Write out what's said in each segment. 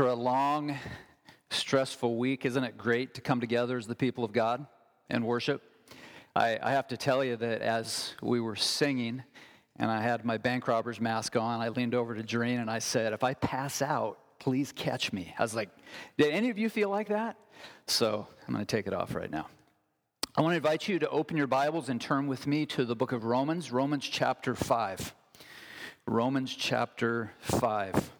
After a long, stressful week, isn't it great to come together as the people of God and worship? I have to tell you that as we were singing and I had my bank robber's mask on, I leaned over to Doreen and I said, if I pass out, please catch me. I was like, did any of you feel like that? So I'm going to take it off right now. I want to invite you to open your Bibles and turn with me to the book of Romans, Romans chapter 5. Romans chapter 5.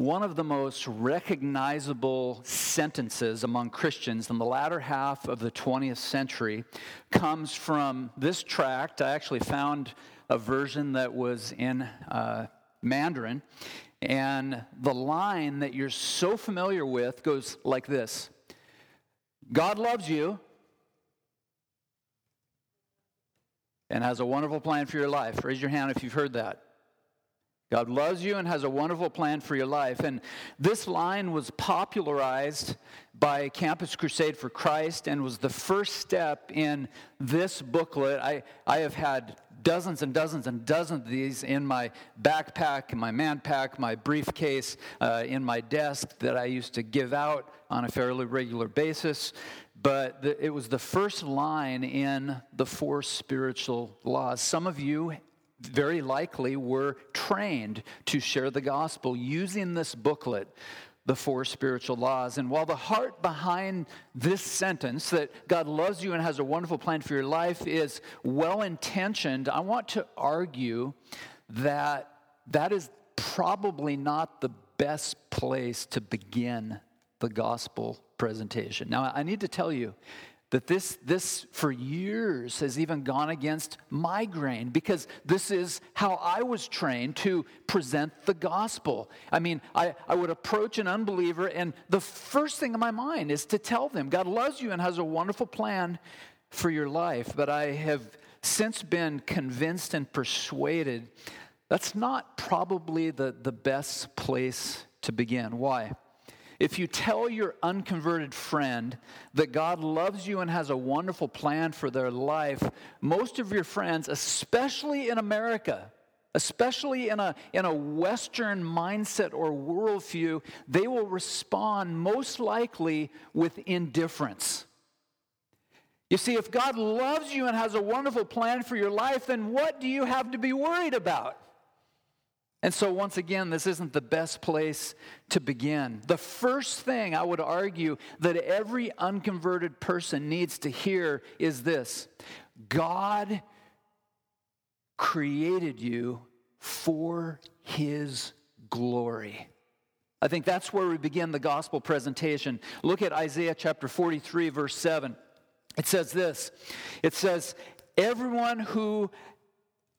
One of the most recognizable sentences among Christians in the latter half of the 20th century comes from this tract. I actually found a version that was in Mandarin, and the line that you're so familiar with goes like this: God loves you and has a wonderful plan for your life. Raise your hand if you've heard that. God loves you and has a wonderful plan for your life. And this line was popularized by Campus Crusade for Christ and was the first step in this booklet. I have had dozens and dozens and dozens of these in my backpack, in my man pack, my briefcase, in my desk that I used to give out on a fairly regular basis. But it was the first line in The Four Spiritual Laws. Some of you very likely were trained to share the gospel using this booklet, The Four Spiritual Laws. And while the heart behind this sentence, that God loves you and has a wonderful plan for your life, is well-intentioned, I want to argue that that is probably not the best place to begin the gospel presentation. Now, I need to tell you that this for years has even gone against my grain, because this is how I was trained to present the gospel. I mean, I would approach an unbeliever, and the first thing in my mind is to tell them, God loves you and has a wonderful plan for your life. But I have since been convinced and persuaded that's not probably the best place to begin. Why? If you tell your unconverted friend that God loves you and has a wonderful plan for their life, most of your friends, especially in America, especially in a Western mindset or worldview, they will respond most likely with indifference. You see, if God loves you and has a wonderful plan for your life, then what do you have to be worried about? And so once again, this isn't the best place to begin. The first thing I would argue that every unconverted person needs to hear is this: God created you for His glory. I think that's where we begin the gospel presentation. Look at Isaiah chapter 43, verse 7. It says this. It says, everyone who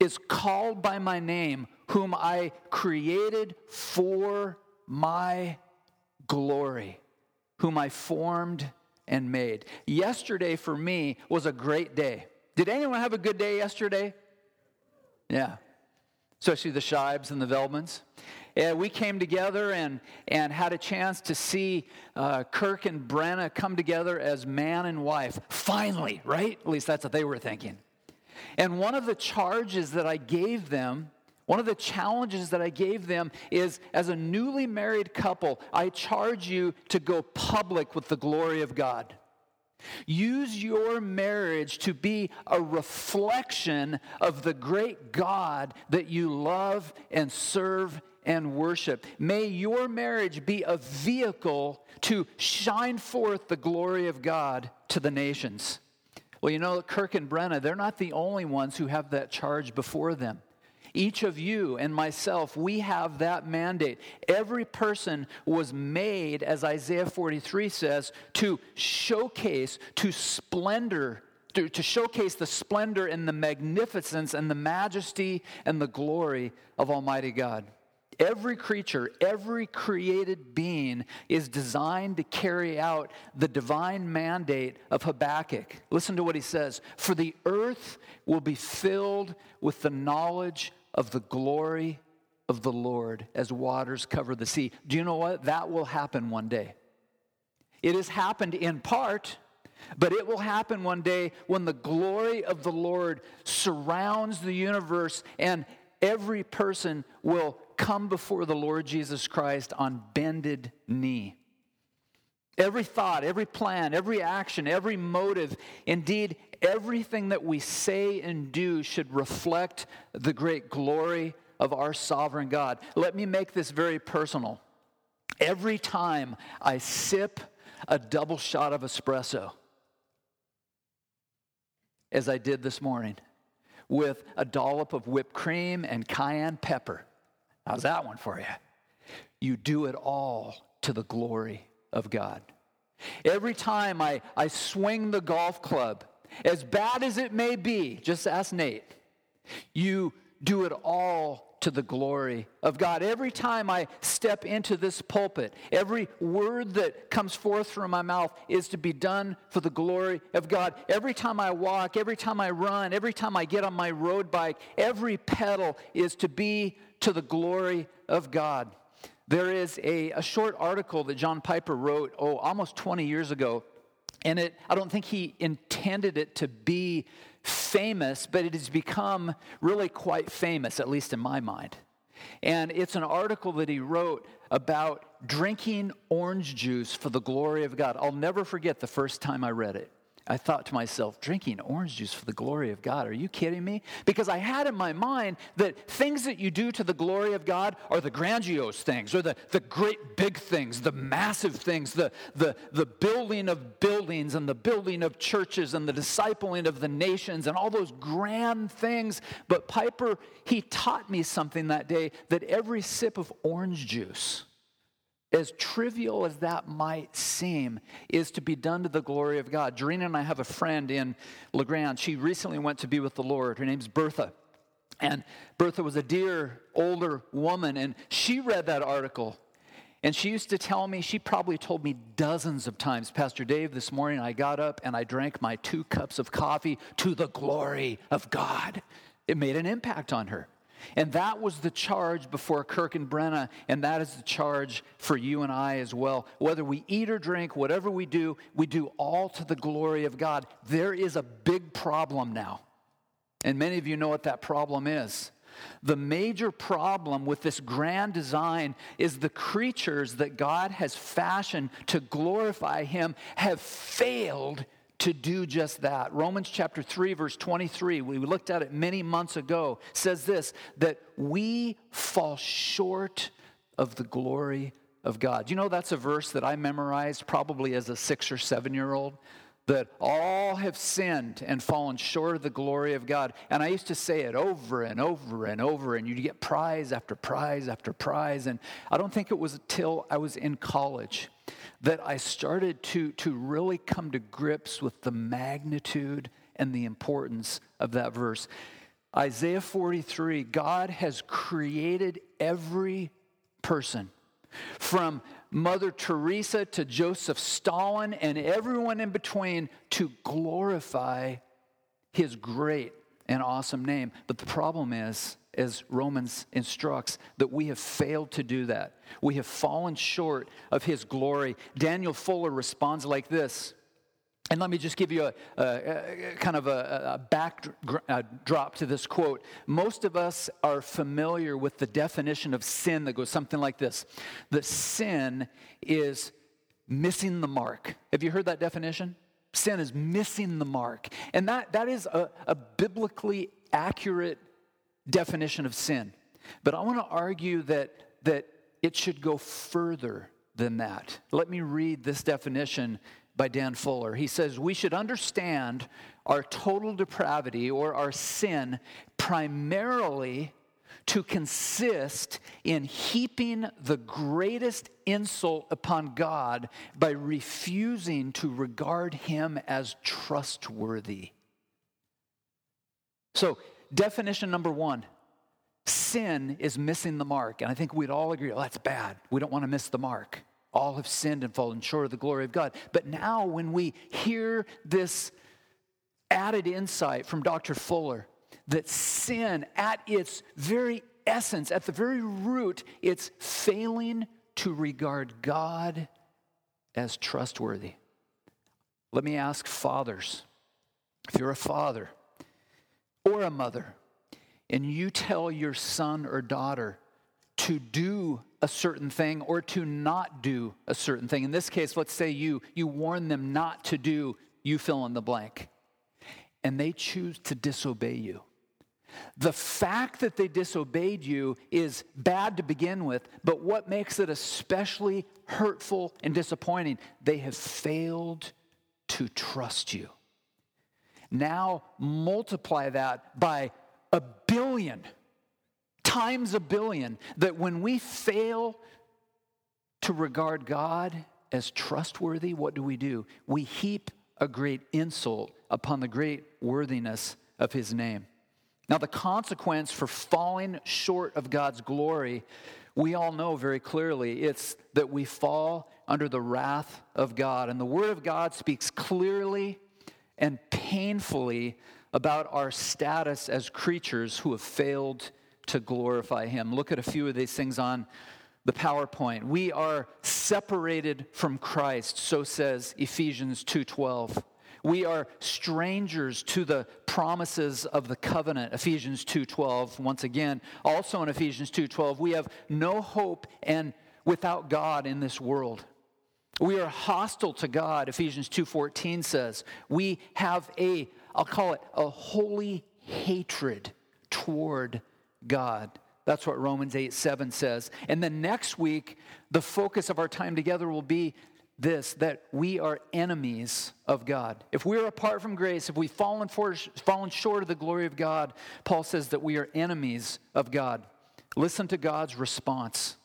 is called by my name, whom I created for my glory, whom I formed and made. Yesterday for me was a great day. Did anyone have a good day yesterday? Yeah. Especially the Shibes and the Veldmans. And we came together and had a chance to see Kirk and Brenna come together as man and wife. Finally, right? At least that's what they were thinking. And one of the charges that I gave them, one of the challenges that I gave them is, as a newly married couple, I charge you to go public with the glory of God. Use your marriage to be a reflection of the great God that you love and serve and worship. May your marriage be a vehicle to shine forth the glory of God to the nations. Well, you know, Kirk and Brenna, they're not the only ones who have that charge before them. Each of you and myself, we have that mandate. Every person was made, as Isaiah 43 says, to showcase, to splendor, to showcase the splendor and the magnificence and the majesty and the glory of Almighty God. Every creature, every created being is designed to carry out the divine mandate of Habakkuk. Listen to what he says. For the earth will be filled with the knowledge of the glory of the Lord as waters cover the sea. Do you know what? That will happen one day. It has happened in part, but it will happen one day when the glory of the Lord surrounds the universe and every person will come before the Lord Jesus Christ on bended knee. Every thought, every plan, every action, every motive, indeed, everything that we say and do should reflect the great glory of our sovereign God. Let me make this very personal. Every time I sip a double shot of espresso, as I did this morning, with a dollop of whipped cream and cayenne pepper, how's that one for you? You do it all to the glory of God. Every time I swing the golf club, as bad as it may be, just ask Nate, you do it all to the glory of God. Every time I step into this pulpit, every word that comes forth from my mouth is to be done for the glory of God. Every time I walk, every time I run, every time I get on my road bike, every pedal is to be to the glory of God. There is a short article that John Piper wrote, almost 20 years ago, and I don't think he intended it to be famous, but it has become really quite famous, at least in my mind. And it's an article that he wrote about drinking orange juice for the glory of God. I'll never forget the first time I read it. I thought to myself, drinking orange juice for the glory of God, are you kidding me? Because I had in my mind that things that you do to the glory of God are the grandiose things, or the great big things, the massive things, the building of buildings and the building of churches and the discipling of the nations and all those grand things. But Piper, he taught me something that day, that every sip of orange juice, as trivial as that might seem, is to be done to the glory of God. Jorina and I have a friend in Le Grand. She recently went to be with the Lord. Her name's Bertha. And Bertha was a dear, older woman, and she read that article. And she used to tell me, she probably told me dozens of times, Pastor Dave, this morning I got up and I drank my 2 cups of coffee to the glory of God. It made an impact on her. And that was the charge before Kirk and Brenna, and that is the charge for you and I as well. Whether we eat or drink, whatever we do all to the glory of God. There is a big problem now, and many of you know what that problem is. The major problem with this grand design is the creatures that God has fashioned to glorify Him have failed to do just that. Romans chapter 3, verse 23, we looked at it many months ago, says this, that we fall short of the glory of God. You know, that's a verse that I memorized probably as a 6 or 7-year-old, that all have sinned and fallen short of the glory of God. And I used to say it over and over and over, and you get prize after prize after prize. And I don't think it was till I was in college that I started to really come to grips with the magnitude and the importance of that verse. Isaiah 43, God has created every person, from Mother Teresa to Joseph Stalin and everyone in between, to glorify His great and awesome name. But the problem is, as Romans instructs, that we have failed to do that. We have fallen short of His glory. Daniel Fuller responds like this. And let me just give you a kind of a backdrop to this quote. Most of us are familiar with the definition of sin that goes something like this. The sin is missing the mark. Have you heard that definition? Sin is missing the mark. And that is a biblically accurate definition of sin. But I want to argue that it should go further than that. Let me read this definition by Dan Fuller. He says, we should understand our total depravity or our sin primarily to consist in heaping the greatest insult upon God by refusing to regard Him as trustworthy. So, definition number 1, sin is missing the mark. And I think we'd all agree, that's bad. We don't want to miss the mark. All have sinned and fallen short of the glory of God. But now when we hear this added insight from Dr. Fuller, that sin at its very essence, at the very root, it's failing to regard God as trustworthy. Let me ask fathers, if you're a father or a mother, and you tell your son or daughter to do a certain thing or to not do a certain thing. In this case, let's say you warn them not to do, you fill in the blank. And they choose to disobey you. The fact that they disobeyed you is bad to begin with, but what makes it especially hurtful and disappointing? They have failed to trust you. Now multiply that by 1 billion, times 1 billion, that when we fail to regard God as trustworthy, what do? We heap a great insult upon the great worthiness of his name. Now, the consequence for falling short of God's glory, we all know very clearly, it's that we fall under the wrath of God. And the Word of God speaks clearly and painfully about our status as creatures who have failed to glorify Him. Look at a few of these things on the PowerPoint. We are separated from Christ, so says Ephesians 2:12. We are strangers to the promises of the covenant, Ephesians 2:12. Once again, also in Ephesians 2:12, we have no hope and without God in this world. We are hostile to God, Ephesians 2:14 says. We have a holy hatred toward God. That's what Romans 8:7 says. And then next week, the focus of our time together will be this, that we are enemies of God. If we're apart from grace, if we've fallen short of the glory of God, Paul says that we are enemies of God. Listen to God's response.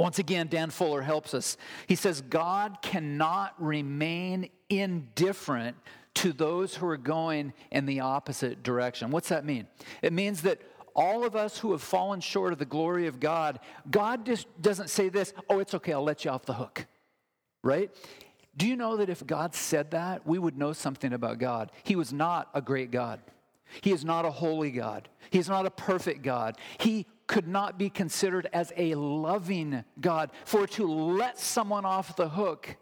Once again, Dan Fuller helps us. He says, God cannot remain indifferent to those who are going in the opposite direction. What's that mean? It means that all of us who have fallen short of the glory of God, God just doesn't say this, oh, it's okay, I'll let you off the hook. Right? Do you know that if God said that, we would know something about God? He was not a great God. He is not a holy God. He is not a perfect God. He could not be considered as a loving God. For to let someone off the hook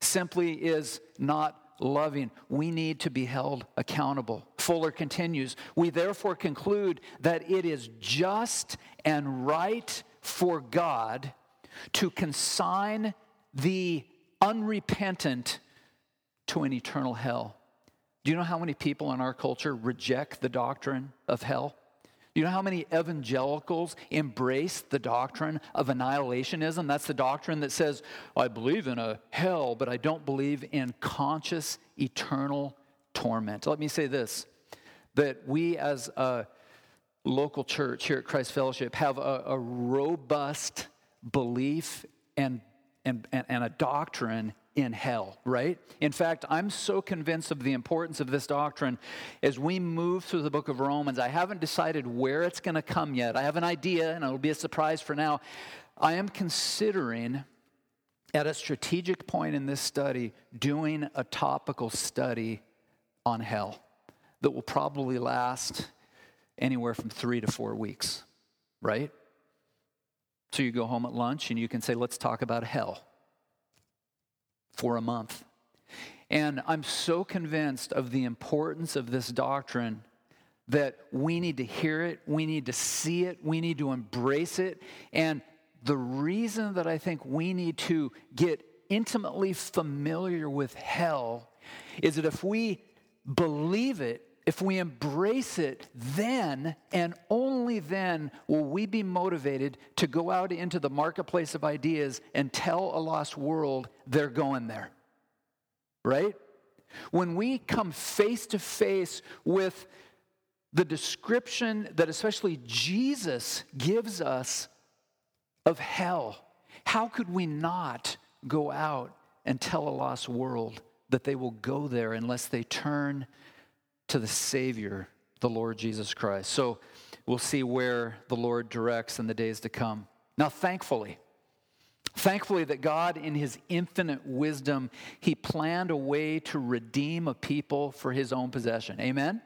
simply is not loving. We need to be held accountable. Fuller continues, we therefore conclude that it is just and right for God to consign the unrepentant to an eternal hell. Do you know how many people in our culture reject the doctrine of hell? Do you know how many evangelicals embrace the doctrine of annihilationism? That's the doctrine that says, I believe in a hell, but I don't believe in conscious eternal torment. Let me say this, that we as a local church here at Christ Fellowship have a robust belief and a doctrine in hell, right? In fact, I'm so convinced of the importance of this doctrine as we move through the book of Romans. I haven't decided where it's going to come yet. I have an idea, and it'll be a surprise for now. I am considering, at a strategic point in this study, doing a topical study on hell that will probably last anywhere from 3 to 4 weeks, right? So you go home at lunch and you can say, let's talk about hell for a month. And I'm so convinced of the importance of this doctrine that we need to hear it, we need to see it, we need to embrace it. And the reason that I think we need to get intimately familiar with hell is that if we believe it, if we embrace it, then and only then will we be motivated to go out into the marketplace of ideas and tell a lost world they're going there, right? When we come face to face with the description that especially Jesus gives us of hell, how could we not go out and tell a lost world that they will go there unless they turn to the Savior, the Lord Jesus Christ? So we'll see where the Lord directs in the days to come. Now, thankfully that God in his infinite wisdom, he planned a way to redeem a people for his own possession. Amen?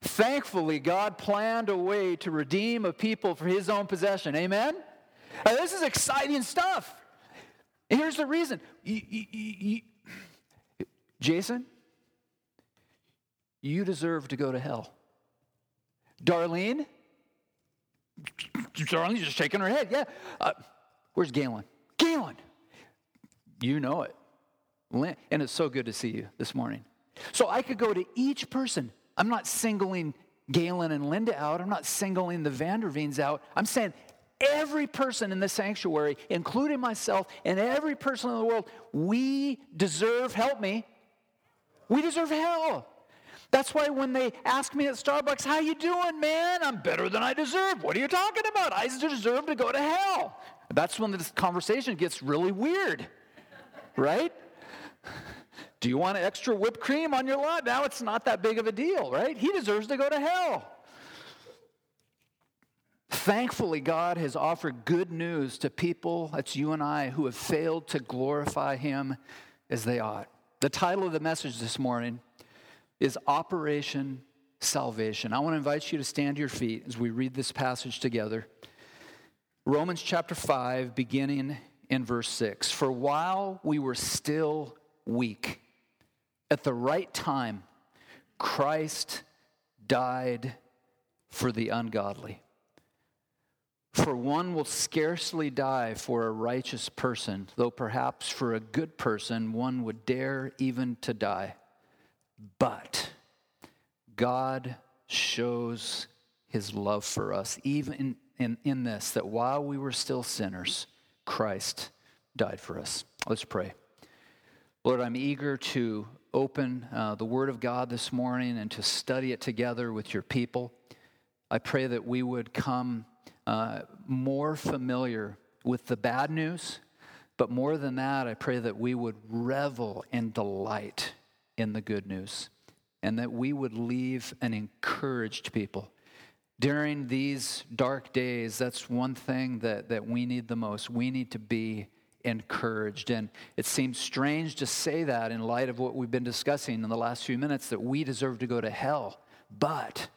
Thankfully, God planned a way to redeem a people for his own possession. Amen? Now, this is exciting stuff. And here's the reason. Jason, you deserve to go to hell. Darlene, Darlene's just shaking her head. Yeah. Where's Galen? Galen! You know it. Lynn, and it's so good to see you this morning. So I could go to each person. I'm not singling Galen and Linda out. I'm not singling the Vanderveens out. I'm saying every person in the sanctuary, including myself and every person in the world, we deserve, help me, we deserve hell. That's why when they ask me at Starbucks, how you doing, man? I'm better than I deserve. What are you talking about? I deserve to go to hell. That's when this conversation gets really weird, right? Do you want extra whipped cream on your lot? Now it's not that big of a deal, right? He deserves to go to hell. Thankfully, God has offered good news to people, that's you and I, who have failed to glorify him as they ought. The title of the message this morning is Operation Salvation. I want to invite you to stand to your feet as we read this passage together. Romans chapter 5, beginning in verse 6. For while we were still weak, at the right time, Christ died for the ungodly. For one will scarcely die for a righteous person, though perhaps for a good person one would dare even to die. But God shows his love for us, even in this, that while we were still sinners, Christ died for us. Let's pray. Lord, I'm eager to open the Word of God this morning and to study it together with your people. I pray that we would come more familiar with the bad news, but more than that, I pray that we would revel and delight in the good news, and that we would leave an encouraged people. During these dark days, that's one thing that we need the most. We need to be encouraged. And it seems strange to say that in light of what we've been discussing in the last few minutes, that we deserve to go to hell. But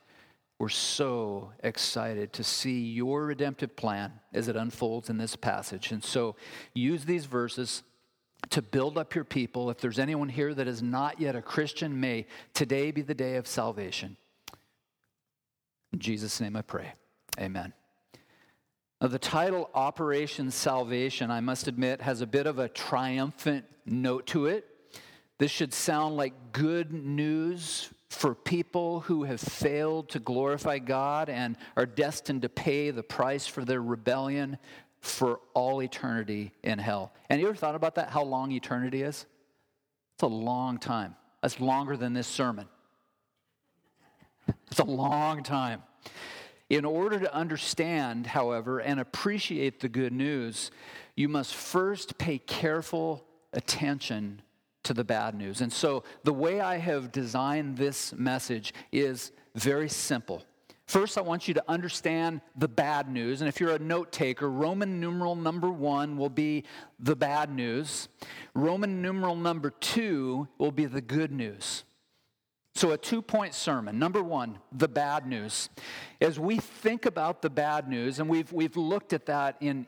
we're so excited to see your redemptive plan as it unfolds in this passage. And so use these verses to build up your people. If there's anyone here that is not yet a Christian, may today be the day of salvation. In Jesus' name I pray. Amen. Now, the title, Operation Salvation, I must admit, has a bit of a triumphant note to it. This should sound like good news for people who have failed to glorify God and are destined to pay the price for their rebellion for all eternity in hell. And you ever thought about that, how long eternity is? It's a long time. That's longer than this sermon. It's a long time. In order to understand, however, and appreciate the good news, you must first pay careful attention to the bad news. And so the way I have designed this message is very simple. First, I want you to understand the bad news. And if you're a note taker, Roman numeral number 1 will be the bad news. Roman numeral number 2 will be the good news. So a two-point sermon. Number 1, the bad news. As we think about the bad news, and we've looked at that in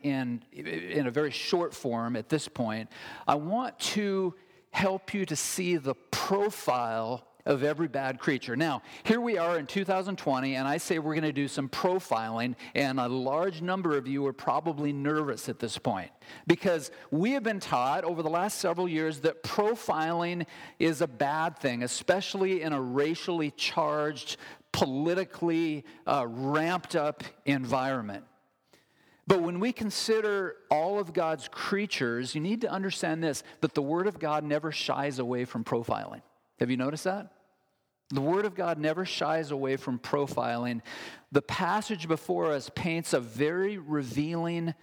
a very short form at this point, I want to help you to see the profile of every bad creature. Now, here we are in 2020, and I say we're going to do some profiling, and a large number of you are probably nervous at this point, because we have been taught over the last several years that profiling is a bad thing, especially in a racially charged, politically ramped up environment. But when we consider all of God's creatures, you need to understand this, that the Word of God never shies away from profiling. Have you noticed that? The Word of God never shies away from profiling. The passage before us paints a very revealing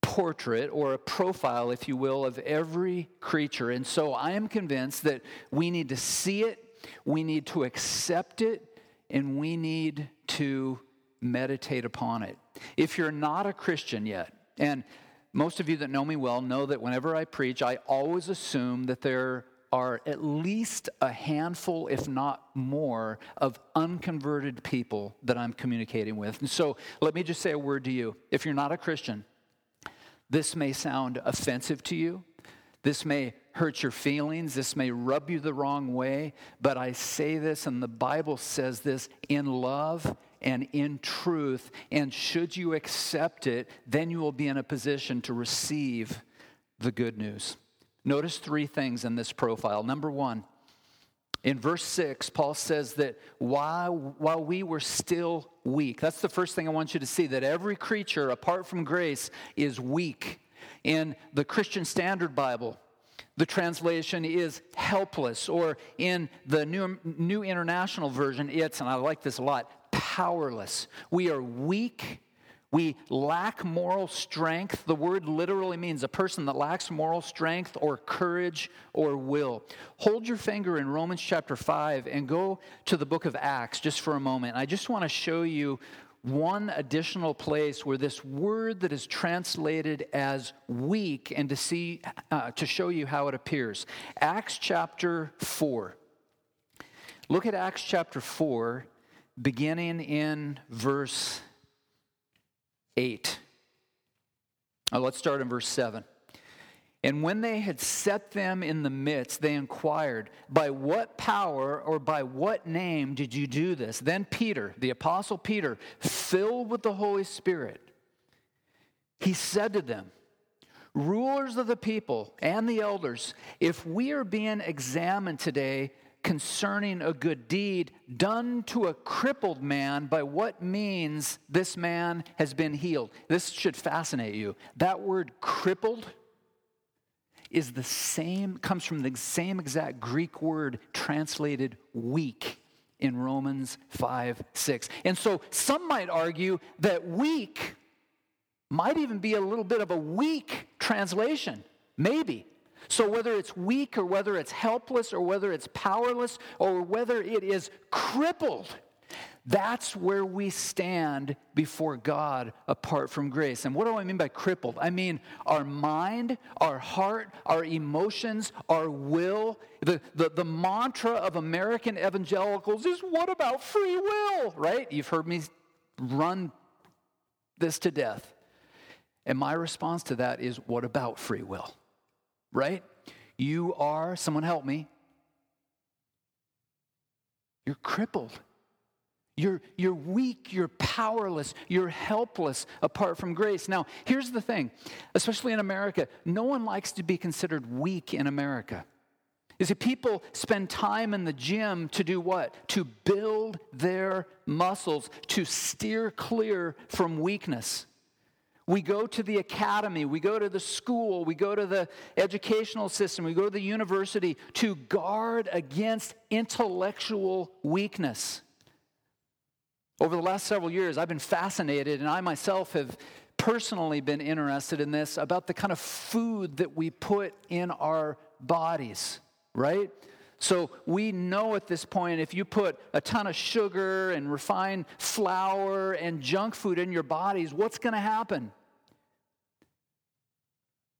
portrait, or a profile, if you will, of every creature. And so I am convinced that we need to see it, we need to accept it, and we need to meditate upon it. If you're not a Christian yet, and most of you that know me well know that whenever I preach, I always assume that there are at least a handful, if not more, of unconverted people that I'm communicating with. And so let me just say a word to you. If you're not a Christian, this may sound offensive to you. This may hurt your feelings. This may rub you the wrong way. But I say this, and the Bible says this, in love and in truth. And should you accept it, then you will be in a position to receive the good news. Notice three things in this profile. Number one, in verse 6, Paul says that while we were still weak, that's the first thing I want you to see, that every creature apart from grace is weak. In the Christian Standard Bible, the translation is helpless, or in the New International Version, it's, and I like this a lot, powerless. We are weak. We lack moral strength. The word literally means a person that lacks moral strength or courage or will. Hold your finger in Romans chapter 5 and go to the book of Acts just for a moment. I just want to show you one additional place where this word that is translated as weak, and to show you how it appears. Acts chapter 4. Look at Acts chapter 4, beginning in verse 8. Now let's start in verse 7. And when they had set them in the midst, they inquired, by what power or by what name did you do this? Then Peter, the apostle Peter, filled with the Holy Spirit, he said to them, rulers of the people and the elders, if we are being examined today concerning a good deed done to a crippled man, by what means this man has been healed. This should fascinate you. That word crippled is the same, comes from the same exact Greek word translated weak in Romans 5, 6. And so some might argue that weak might even be a little bit of a weak translation, maybe. So whether it's weak or whether it's helpless or whether it's powerless or whether it is crippled, that's where we stand before God apart from grace. And what do I mean by crippled? I mean our mind, our heart, our emotions, our will. The mantra of American evangelicals is, what about free will, right? You've heard me run this to death. And my response to that is, what about free will? Right? You are, someone help me, you're crippled. You're weak, you're powerless, you're helpless apart from grace. Now, here's the thing, especially in America, no one likes to be considered weak in America. You see, people spend time in the gym to do what? To build their muscles, to steer clear from weakness. We go to the academy, we go to the school, we go to the educational system, we go to the university to guard against intellectual weakness. Over the last several years, I've been fascinated, and I myself have personally been interested in this, about the kind of food that we put in our bodies, right? So we know at this point, if you put a ton of sugar and refined flour and junk food in your bodies, what's going to happen?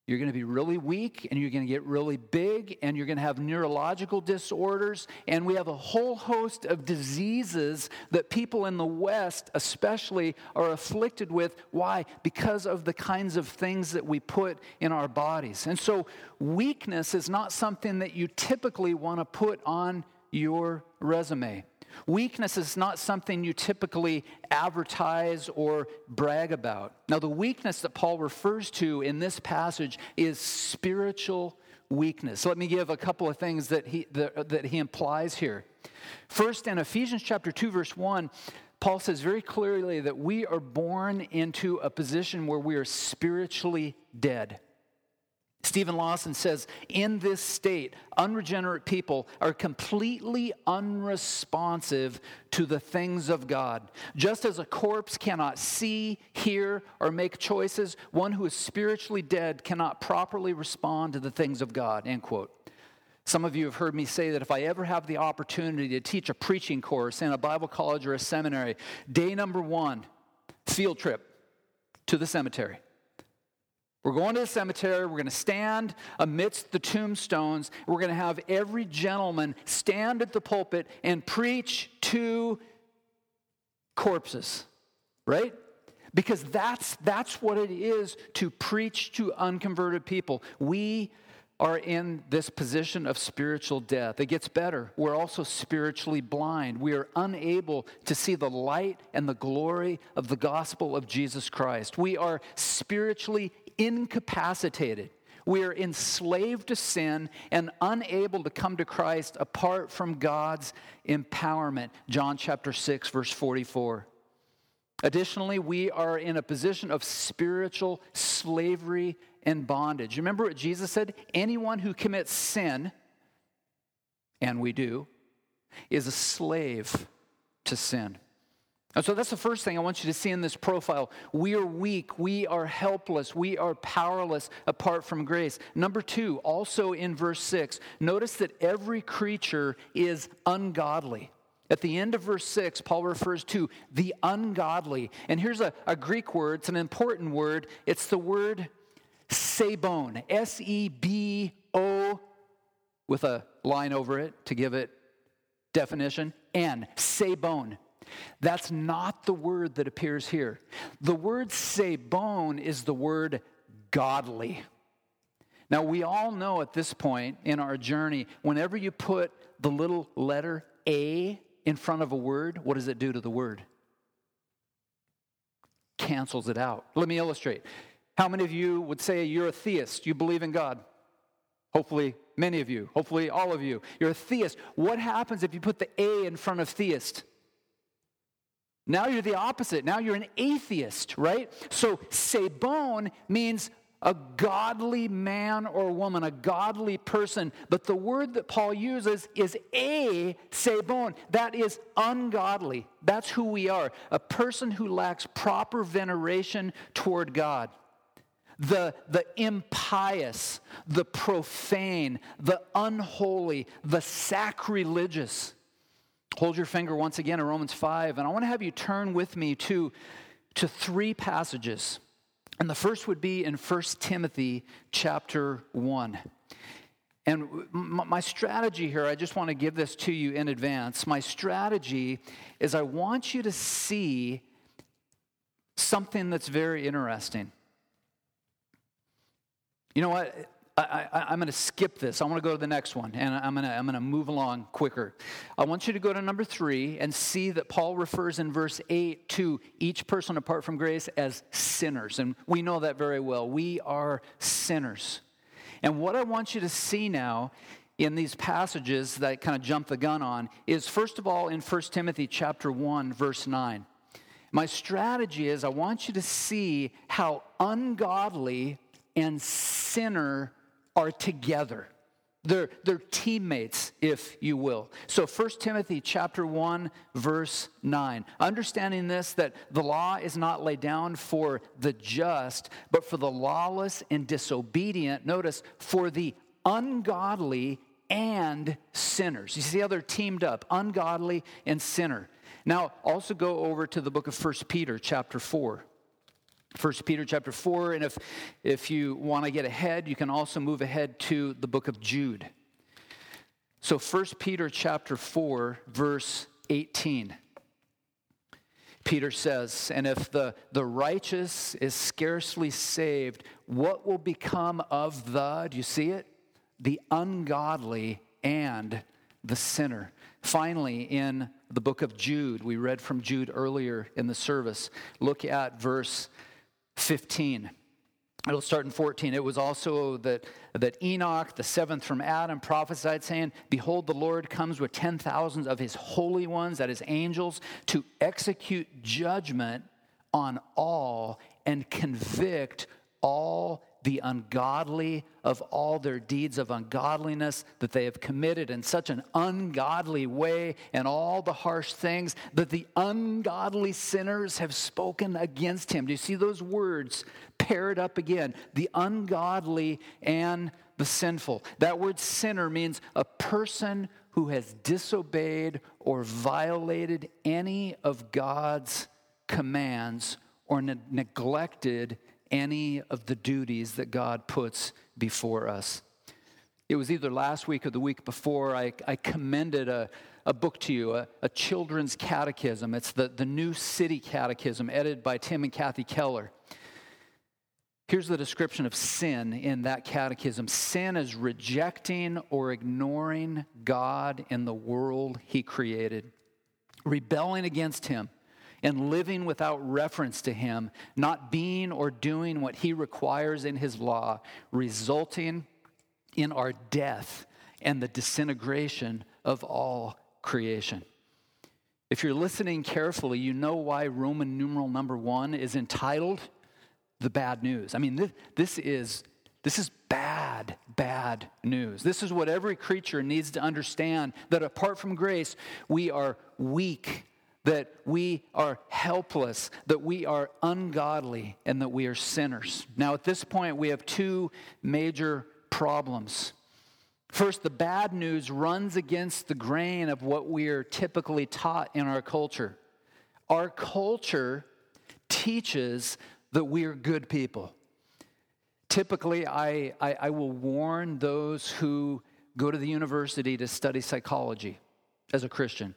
You're going to be really weak, and you're going to get really big, and you're going to have neurological disorders, and we have a whole host of diseases that people in the West especially are afflicted with. Why? Because of the kinds of things that we put in our bodies. And so weakness is not something that you typically want to put on your resume. Weakness is not something you typically advertise or brag about. Now, the weakness that Paul refers to in this passage is spiritual weakness. Let me give a couple of things that he implies here. First, in Ephesians chapter 2, verse 1, Paul says very clearly that we are born into a position where we are spiritually dead. Stephen Lawson says, in this state, unregenerate people are completely unresponsive to the things of God. Just as a corpse cannot see, hear, or make choices, one who is spiritually dead cannot properly respond to the things of God, end quote. Some of you have heard me say that if I ever have the opportunity to teach a preaching course in a Bible college or a seminary, day number one, field trip to the cemetery. We're going to the cemetery, we're going to stand amidst the tombstones, we're going to have every gentleman stand at the pulpit and preach to corpses, right? Because that's what it is to preach to unconverted people. We are in this position of spiritual death. It gets better. We're also spiritually blind. We are unable to see the light and the glory of the gospel of Jesus Christ. We are spiritually incapacitated. We are enslaved to sin and unable to come to Christ apart from God's empowerment. John chapter 6, verse 44. Additionally, we are in a position of spiritual slavery and bondage. Remember what Jesus said? Anyone who commits sin, and we do, is a slave to sin. And so that's the first thing I want you to see in this profile. We are weak, we are helpless, we are powerless apart from grace. Number two, also in verse 6, notice that every creature is ungodly. At the end of verse 6, Paul refers to the ungodly. And here's a Greek word. It's an important word. It's the word sebon, S-E-B-O, with a line over it to give it definition, N, sebon. That's not the word that appears here. The word sebon is the word godly. Now, we all know at this point in our journey, whenever you put the little letter A in front of a word, what does it do to the word? Cancels it out. Let me illustrate. How many of you would say you're a theist? You believe in God? Hopefully, many of you. Hopefully, all of you. You're a theist. What happens if you put the A in front of theist? Now you're the opposite. Now you're an atheist, right? So, sebon means a godly man or woman, a godly person. But the word that Paul uses is a sebon. That is ungodly. That's who we are. A person who lacks proper veneration toward God. The impious, the profane, the unholy, the sacrilegious. Hold your finger once again in Romans 5. And I want to have you turn with me to three passages. And the first would be in 1 Timothy chapter 1. And my strategy here, I just want to give this to you in advance. My strategy is I want you to see something that's very interesting. You know what? I'm going to skip this. I want to go to the next one, and I'm going to move along quicker. I want you to go to number 3 and see that Paul refers in verse 8 to each person apart from grace as sinners, and we know that very well. We are sinners. And what I want you to see now in these passages that I kind of jump the gun on is, first of all, in 1 Timothy chapter 1, verse 9. My strategy is I want you to see how ungodly and sinner are together. They're teammates, if you will. So 1 Timothy chapter 1, verse 9. Understanding this, that the law is not laid down for the just, but for the lawless and disobedient. Notice, for the ungodly and sinners. You see how they're teamed up, ungodly and sinner. Now, also go over to the book of 1 Peter chapter 4. 1 Peter chapter 4, and if you want to get ahead, you can also move ahead to the book of Jude. So 1 Peter chapter 4, verse 18. Peter says, and if the righteous is scarcely saved, what will become of the, do you see it? The ungodly and the sinner. Finally, in the book of Jude, we read from Jude earlier in the service, look at verse 15. It'll start in 14. It was also that Enoch, the seventh from Adam, prophesied, saying, behold, the Lord comes with 10,000 of his holy ones, that is angels, to execute judgment on all and convict all the ungodly of all their deeds of ungodliness that they have committed in such an ungodly way, and all the harsh things that the ungodly sinners have spoken against him. Do you see those words paired up again? The ungodly and the sinful. That word sinner means a person who has disobeyed or violated any of God's commands or neglected any of the duties that God puts before us. It was either last week or the week before, I commended a book to you, a children's catechism. It's the New City Catechism, edited by Tim and Kathy Keller. Here's the description of sin in that catechism. Sin is rejecting or ignoring God and the world he created, rebelling against him, and living without reference to him, not being or doing what he requires in his law, resulting in our death and the disintegration of all creation. If you're listening carefully, you know why Roman numeral number 1 is entitled The Bad News. I mean, this is bad, bad news. This is what every creature needs to understand, that apart from grace, we are weak, that we are helpless, that we are ungodly, and that we are sinners. Now, at this point, we have two major problems. First, the bad news runs against the grain of what we are typically taught in our culture. Our culture teaches that we are good people. Typically, I will warn those who go to the university to study psychology as a Christian.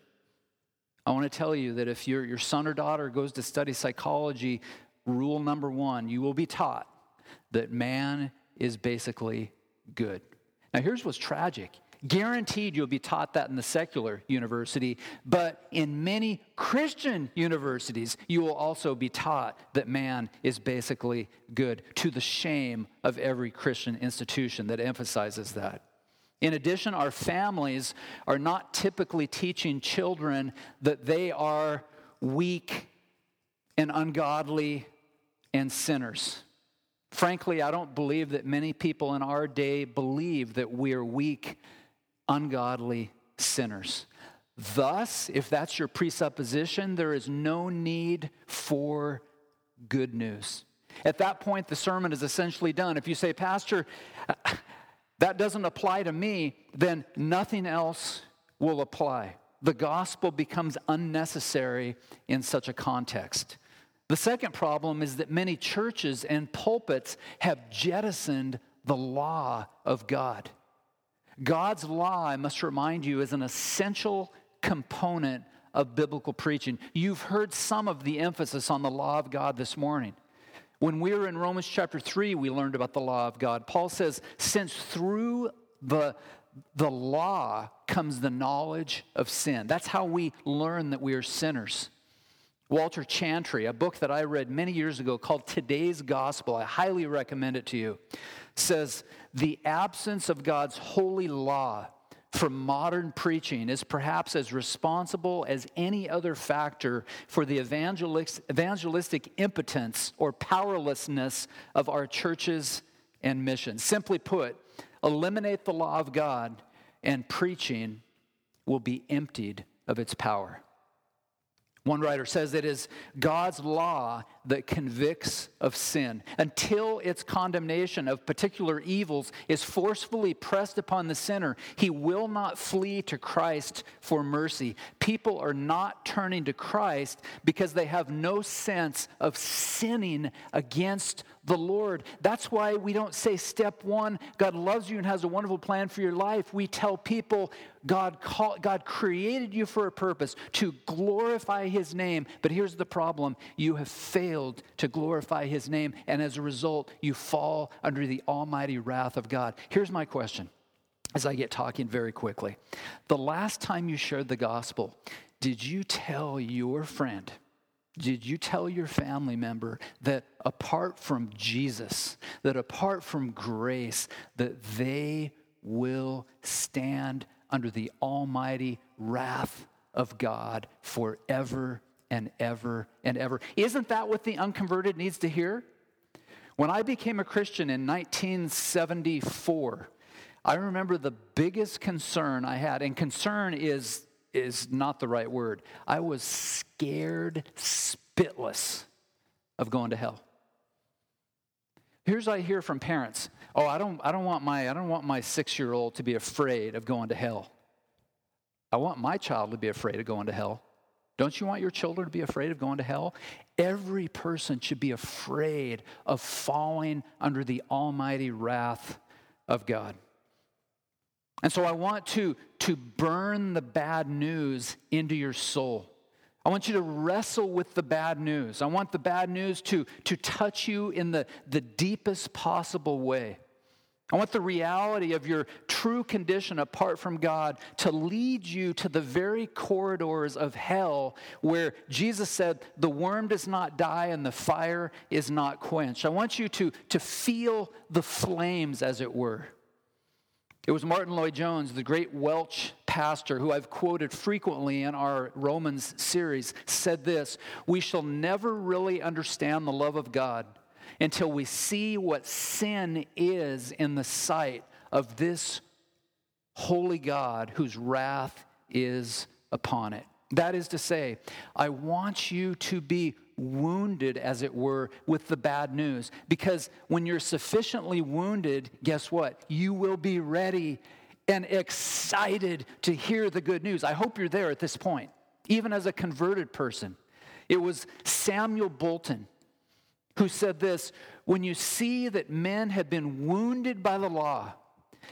I want to tell you that if your son or daughter goes to study psychology, rule number 1, you will be taught that man is basically good. Now, here's what's tragic. Guaranteed you'll be taught that in the secular university, but in many Christian universities, you will also be taught that man is basically good, to the shame of every Christian institution that emphasizes that. In addition, our families are not typically teaching children that they are weak and ungodly and sinners. Frankly, I don't believe that many people in our day believe that we are weak, ungodly sinners. Thus, if that's your presupposition, there is no need for good news. At that point, the sermon is essentially done. If you say, Pastor, that doesn't apply to me, then nothing else will apply. The gospel becomes unnecessary in such a context. The second problem is that many churches and pulpits have jettisoned the law of God. God's law, I must remind you, is an essential component of biblical preaching. You've heard some of the emphasis on the law of God this morning. When we were in Romans chapter 3, we learned about the law of God. Paul says, since through the law comes the knowledge of sin. That's how we learn that we are sinners. Walter Chantry, a book that I read many years ago called Today's Gospel, I highly recommend it to you, says the absence of God's holy law from modern preaching is perhaps as responsible as any other factor for the evangelistic impotence or powerlessness of our churches and missions. Simply put, eliminate the law of God and preaching will be emptied of its power. One writer says it is God's law that convicts of sin. Until its condemnation of particular evils is forcefully pressed upon the sinner, he will not flee to Christ for mercy. People are not turning to Christ because they have no sense of sinning against the Lord. That's why we don't say step 1, God loves you and has a wonderful plan for your life. We tell people God created you for a purpose, to glorify his name. But here's the problem. You have failed to glorify his name, and as a result, you fall under the almighty wrath of God. Here's my question as I get talking very quickly. The last time you shared the gospel, did you tell your friend, did you tell your family member that apart from Jesus, that apart from grace, that they will stand under the almighty wrath of God forever and ever and ever? Isn't that what the unconverted needs to hear? When I became a Christian in 1974, I remember the biggest concern I had, and concern is not the right word. I was scared spitless of going to hell. Here's what I hear from parents. Oh, I don't want my 6-year-old to be afraid of going to hell. I want my child to be afraid of going to hell. Don't you want your children to be afraid of going to hell? Every person should be afraid of falling under the almighty wrath of God. And so I want to burn the bad news into your soul. I want you to wrestle with the bad news. I want the bad news to touch you in the deepest possible way. I want the reality of your true condition apart from God to lead you to the very corridors of hell where Jesus said, the worm does not die and the fire is not quenched. I want you to feel the flames, as it were. It was Martin Lloyd-Jones, the great Welsh pastor who I've quoted frequently in our Romans series, said this, "We shall never really understand the love of God until we see what sin is in the sight of this holy God whose wrath is upon it." That is to say, I want you to be wounded, as it were, with the bad news. Because when you're sufficiently wounded, guess what? You will be ready and excited to hear the good news. I hope you're there at this point, even as a converted person. It was Samuel Bolton who said this, "When you see that men have been wounded by the law,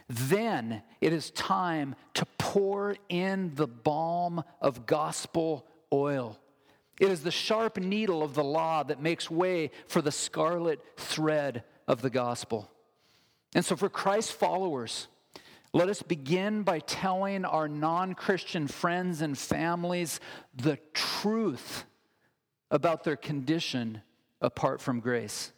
then it is time to pour in the balm of gospel oil. It is the sharp needle of the law that makes way for the scarlet thread of the gospel." And so for Christ's followers, let us begin by telling our non-Christian friends and families the truth about their condition apart from grace.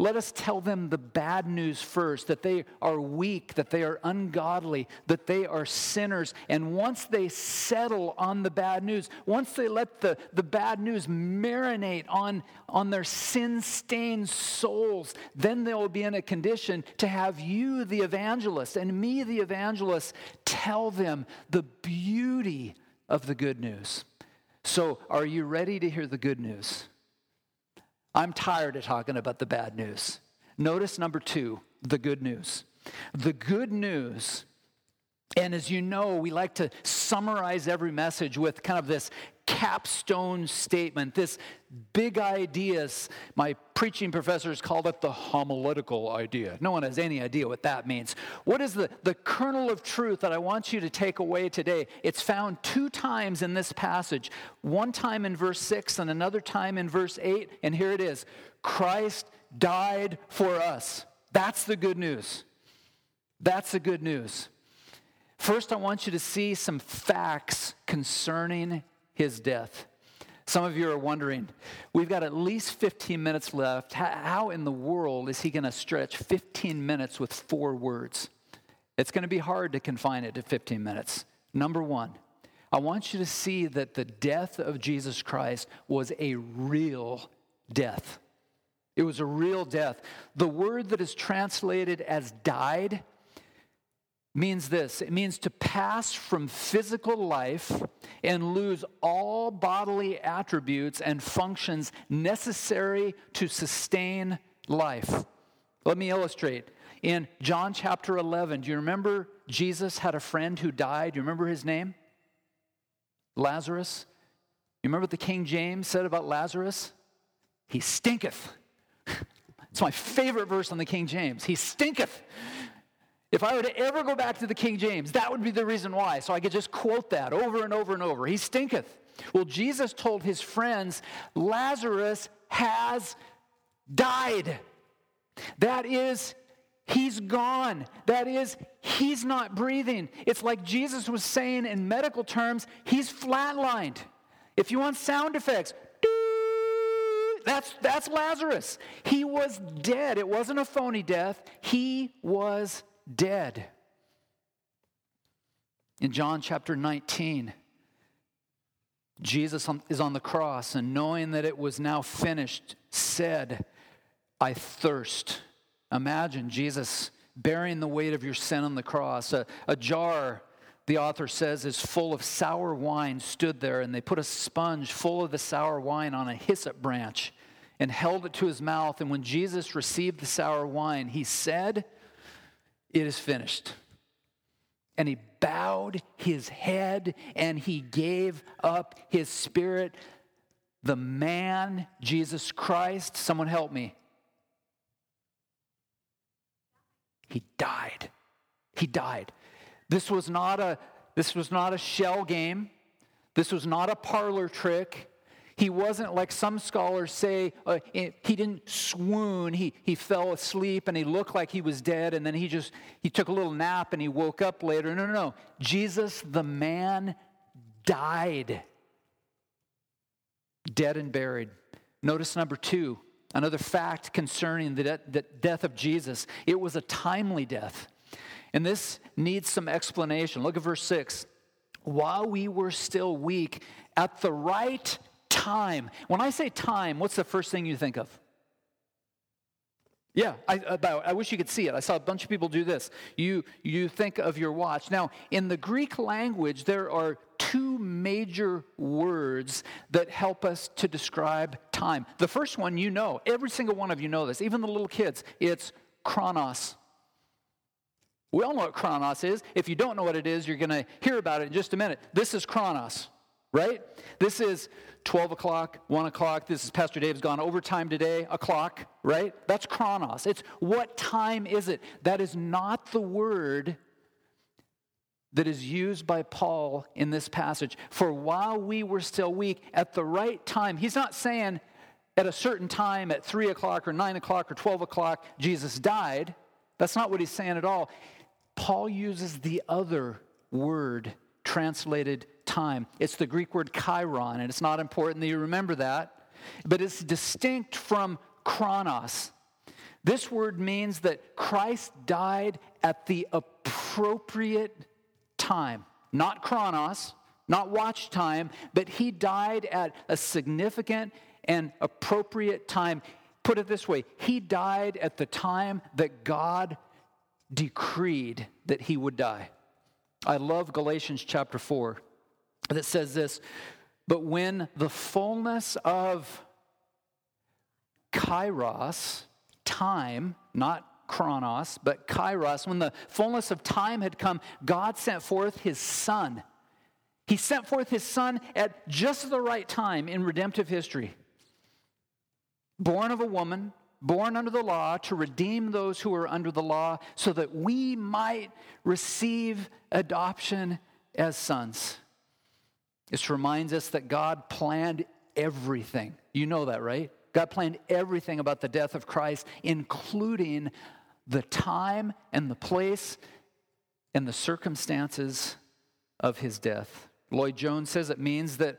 Let us tell them the bad news first, that they are weak, that they are ungodly, that they are sinners. And once they settle on the bad news, once they let the bad news marinate on their sin-stained souls, then they will be in a condition to have you, the evangelist, and me, the evangelist, tell them the beauty of the good news. So are you ready to hear the good news? I'm tired of talking about the bad news. Notice number two, the good news. The good news, and as you know, we like to summarize every message with kind of this capstone statement, this big idea. My preaching professors called it the homiletical idea. No one has any idea what that means. What is the kernel of truth that I want you to take away today? It's found two times in this passage, one time in verse 6 and another time in verse 8, and here it is. Christ died for us. That's the good news. That's the good news. First, I want you to see some facts concerning his death. Some of you are wondering, we've got at least 15 minutes left. How in the world is he going to stretch 15 minutes with four words? It's going to be hard to confine it to 15 minutes. Number one, I want you to see that the death of Jesus Christ was a real death. It was a real death. The word that is translated as died means this. It means to pass from physical life and lose all bodily attributes and functions necessary to sustain life. Let me illustrate. In John chapter 11, do you remember Jesus had a friend who died? Do you remember his name? Lazarus. You remember what the King James said about Lazarus? He stinketh. It's my favorite verse on the King James. He stinketh. If I were to ever go back to the King James, that would be the reason why. So I could just quote that over and over and over. He stinketh. Well, Jesus told his friends, Lazarus has died. That is, he's gone. That is, he's not breathing. It's like Jesus was saying in medical terms, he's flatlined. If you want sound effects, that's Lazarus. He was dead. It wasn't a phony death. He was dead. In John chapter 19, Jesus is on the cross and knowing that it was now finished, said, I thirst. Imagine Jesus bearing the weight of your sin on the cross. A jar, the author says, is full of sour wine stood there, and they put a sponge full of the sour wine on a hyssop branch and held it to his mouth. And when Jesus received the sour wine, he said, it is finished. And he bowed his head and he gave up his spirit. The man, Jesus Christ, someone help me. He died. He died. This was not a shell game. This was not a parlor trick. He wasn't like some scholars say, he didn't swoon, he fell asleep and he looked like he was dead and then he took a little nap and he woke up later. No. Jesus, the man, died. Dead and buried. Notice number 2, another fact concerning the death of Jesus. It was a timely death. And this needs some explanation. Look at verse 6. While we were still weak, at the right time. When I say time, what's the first thing you think of? Yeah, I wish you could see it. I saw a bunch of people do this. You think of your watch. Now, in the Greek language, there are 2 major words that help us to describe time. The first one you know. Every single one of you know this. Even the little kids. It's chronos. We all know what chronos is. If you don't know what it is, you're going to hear about it in just a minute. This is chronos. Right? This is 12 o'clock, 1 o'clock. This is Pastor Dave's gone overtime today, o'clock, right? That's chronos. It's what time is it? That is not the word that is used by Paul in this passage. For while we were still weak, at the right time, he's not saying at a certain time at 3 o'clock or 9 o'clock or 12 o'clock, Jesus died. That's not what he's saying at all. Paul uses the other word translated time. It's the Greek word kairos, and it's not important that you remember that, but it's distinct from chronos. This word means that Christ died at the appropriate time. Not chronos, not watch time, but he died at a significant and appropriate time. Put it this way, he died at the time that God decreed that he would die. I love Galatians chapter 4. That says this, but when the fullness of kairos, time, not chronos, but kairos, when the fullness of time had come, God sent forth his son. He sent forth his son at just the right time in redemptive history. Born of a woman, born under the law, to redeem those who are under the law, so that we might receive adoption as sons. This reminds us that God planned everything. You know that, right? God planned everything about the death of Christ, including the time and the place and the circumstances of his death. Lloyd Jones says it means that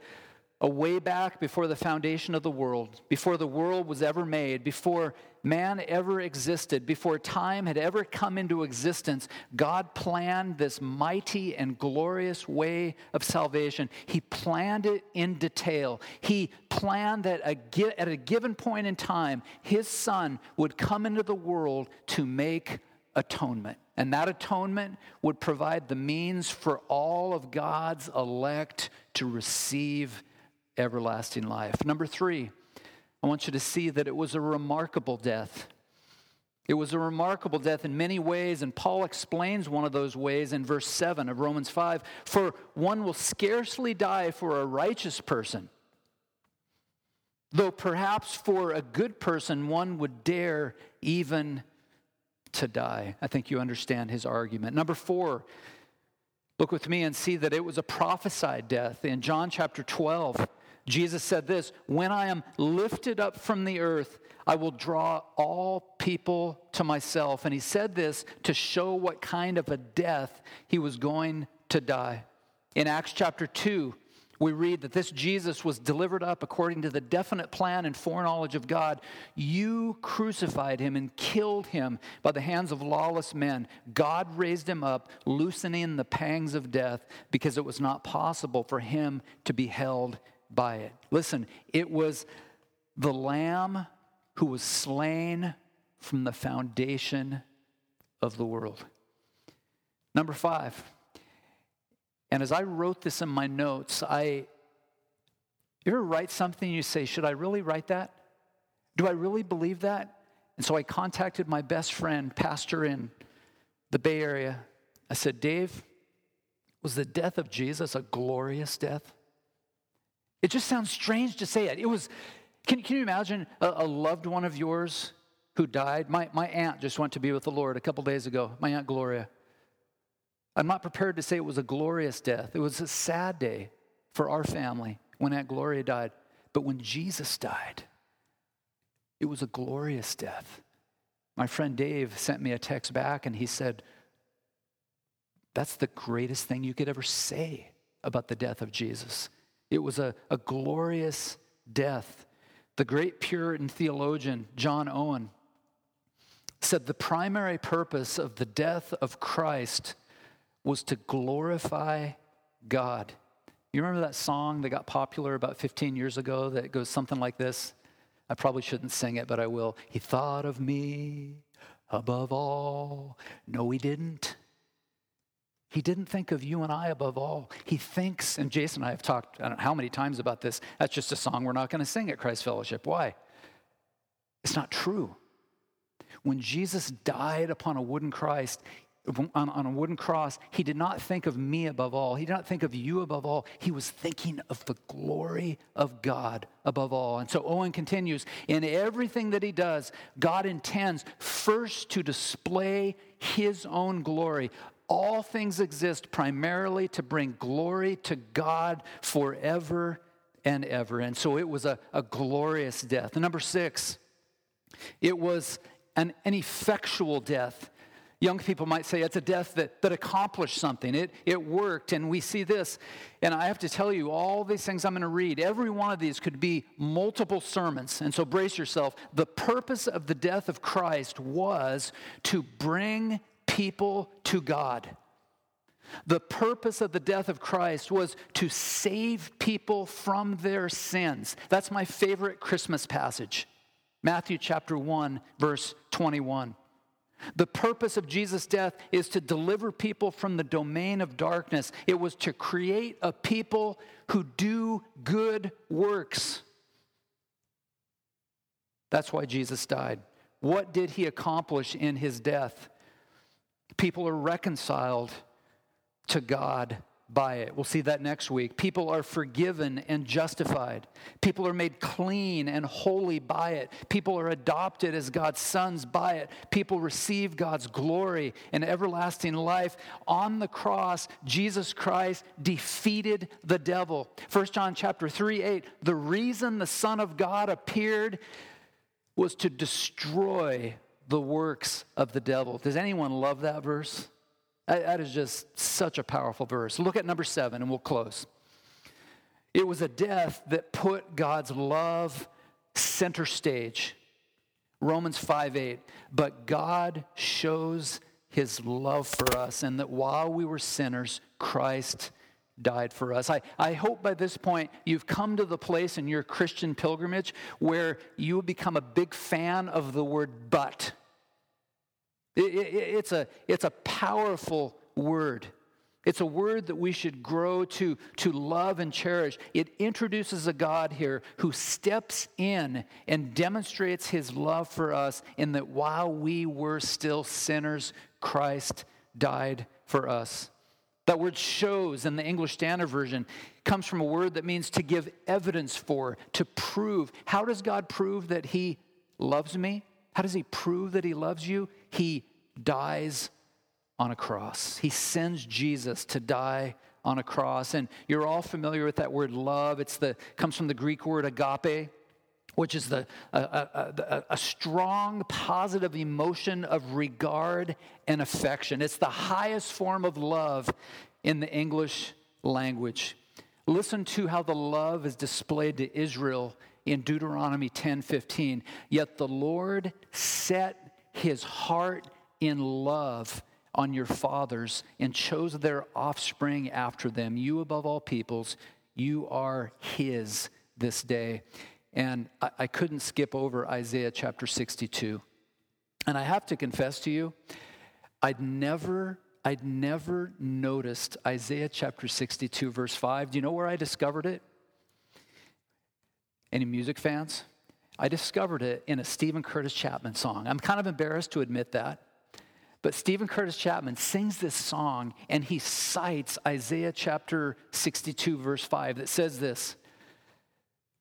a way back before the foundation of the world, before the world was ever made, before man ever existed, before time had ever come into existence, God planned this mighty and glorious way of salvation. He planned it in detail. He planned that at a given point in time, his son would come into the world to make atonement. And that atonement would provide the means for all of God's elect to receive everlasting life. Number 3, I want you to see that it was a remarkable death. It was a remarkable death in many ways, and Paul explains one of those ways in verse 7 of Romans 5. For one will scarcely die for a righteous person, though perhaps for a good person one would dare even to die. I think you understand his argument. Number 4, look with me and see that it was a prophesied death. In John chapter 12, Jesus said this, when I am lifted up from the earth, I will draw all people to myself. And he said this to show what kind of a death he was going to die. In Acts chapter 2, we read that this Jesus was delivered up according to the definite plan and foreknowledge of God. You crucified him and killed him by the hands of lawless men. God raised him up, loosening the pangs of death, because it was not possible for him to be held by it. Listen, it was the Lamb who was slain from the foundation of the world. Number 5, and as I wrote this in my notes, you ever write something and you say, should I really write that? Do I really believe that? And so I contacted my best friend, pastor in the Bay Area. I said, Dave, was the death of Jesus a glorious death? It just sounds strange to say it. It was, can you imagine a loved one of yours who died? My aunt just went to be with the Lord a couple days ago, my Aunt Gloria. I'm not prepared to say it was a glorious death. It was a sad day for our family when Aunt Gloria died. But when Jesus died, it was a glorious death. My friend Dave sent me a text back and he said, that's the greatest thing you could ever say about the death of Jesus. It was a glorious death. The great Puritan theologian, John Owen, said the primary purpose of the death of Christ was to glorify God. You remember that song that got popular about 15 years ago that goes something like this? I probably shouldn't sing it, but I will. He thought of me above all. No, he didn't. He didn't think of you and I above all. He thinks, and Jason and I have talked, I don't know how many times about this. That's just a song we're not going to sing at Christ Fellowship. Why? It's not true. When Jesus died upon a wooden Christ, on a wooden cross, he did not think of me above all. He did not think of you above all. He was thinking of the glory of God above all. And so Owen continues, in everything that he does, God intends first to display his own glory. All things exist primarily to bring glory to God forever and ever. And so it was a glorious death. And number 6, it was an effectual death. Young people might say it's a death that accomplished something. It worked, and we see this. And I have to tell you, all these things I'm going to read, every one of these could be multiple sermons. And so brace yourself. The purpose of the death of Christ was to bring people to God. The purpose of the death of Christ was to save people from their sins. That's my favorite Christmas passage, Matthew chapter 1, verse 21. The purpose of Jesus' death is to deliver people from the domain of darkness. It was to create a people who do good works. That's why Jesus died. What did he accomplish in his death? People are reconciled to God by it. We'll see that next week. People are forgiven and justified. People are made clean and holy by it. People are adopted as God's sons by it. People receive God's glory and everlasting life. On the cross, Jesus Christ defeated the devil. 1 John chapter 3:8, the reason the Son of God appeared was to destroy the works of the devil. Does anyone love that verse? That is just such a powerful verse. Look at number 7 and we'll close. It was a death that put God's love center stage. Romans 5:8, but God shows his love for us and that while we were sinners, Christ died for us. I hope by this point you've come to the place in your Christian pilgrimage where you become a big fan of the word but. It's a powerful word. It's a word that we should grow to love and cherish. It introduces a God here who steps in and demonstrates his love for us in that while we were still sinners, Christ died for us. That word shows in the English Standard Version comes from a word that means to give evidence for, to prove. How does God prove that he loves me? How does he prove that he loves you? He dies on a cross. He sends Jesus to die on a cross. And you're all familiar with that word love. It comes from the Greek word agape, which is a strong positive emotion of regard and affection. It's the highest form of love in the English language. Listen to how the love is displayed to Israel in Deuteronomy 10:15. Yet the Lord set his heart in love on your fathers and chose their offspring after them. You above all peoples, you are his this day. And I couldn't skip over Isaiah chapter 62. And I have to confess to you, I'd never noticed Isaiah chapter 62 verse 5. Do you know where I discovered it? Any music fans? I discovered it in a Stephen Curtis Chapman song. I'm kind of embarrassed to admit that. But Stephen Curtis Chapman sings this song and he cites Isaiah chapter 62 verse 5 that says this.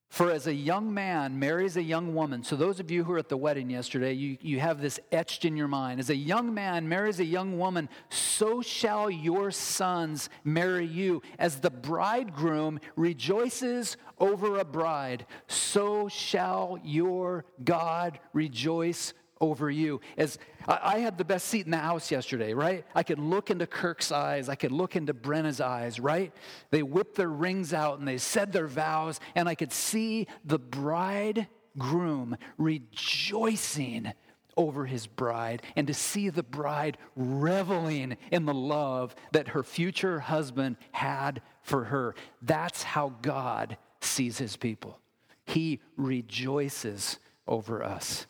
For as a young man marries a young woman, so those of you who were at the wedding yesterday, you have this etched in your mind. As a young man marries a young woman, so shall your sons marry you. As the bridegroom rejoices over a bride, so shall your God rejoice over you. As I had the best seat in the house yesterday, right? I could look into Kirk's eyes. I could look into Brenna's eyes, right? They whipped their rings out and they said their vows, and I could see the bridegroom rejoicing over his bride, and to see the bride reveling in the love that her future husband had for her. That's how God sees his people. He rejoices over us.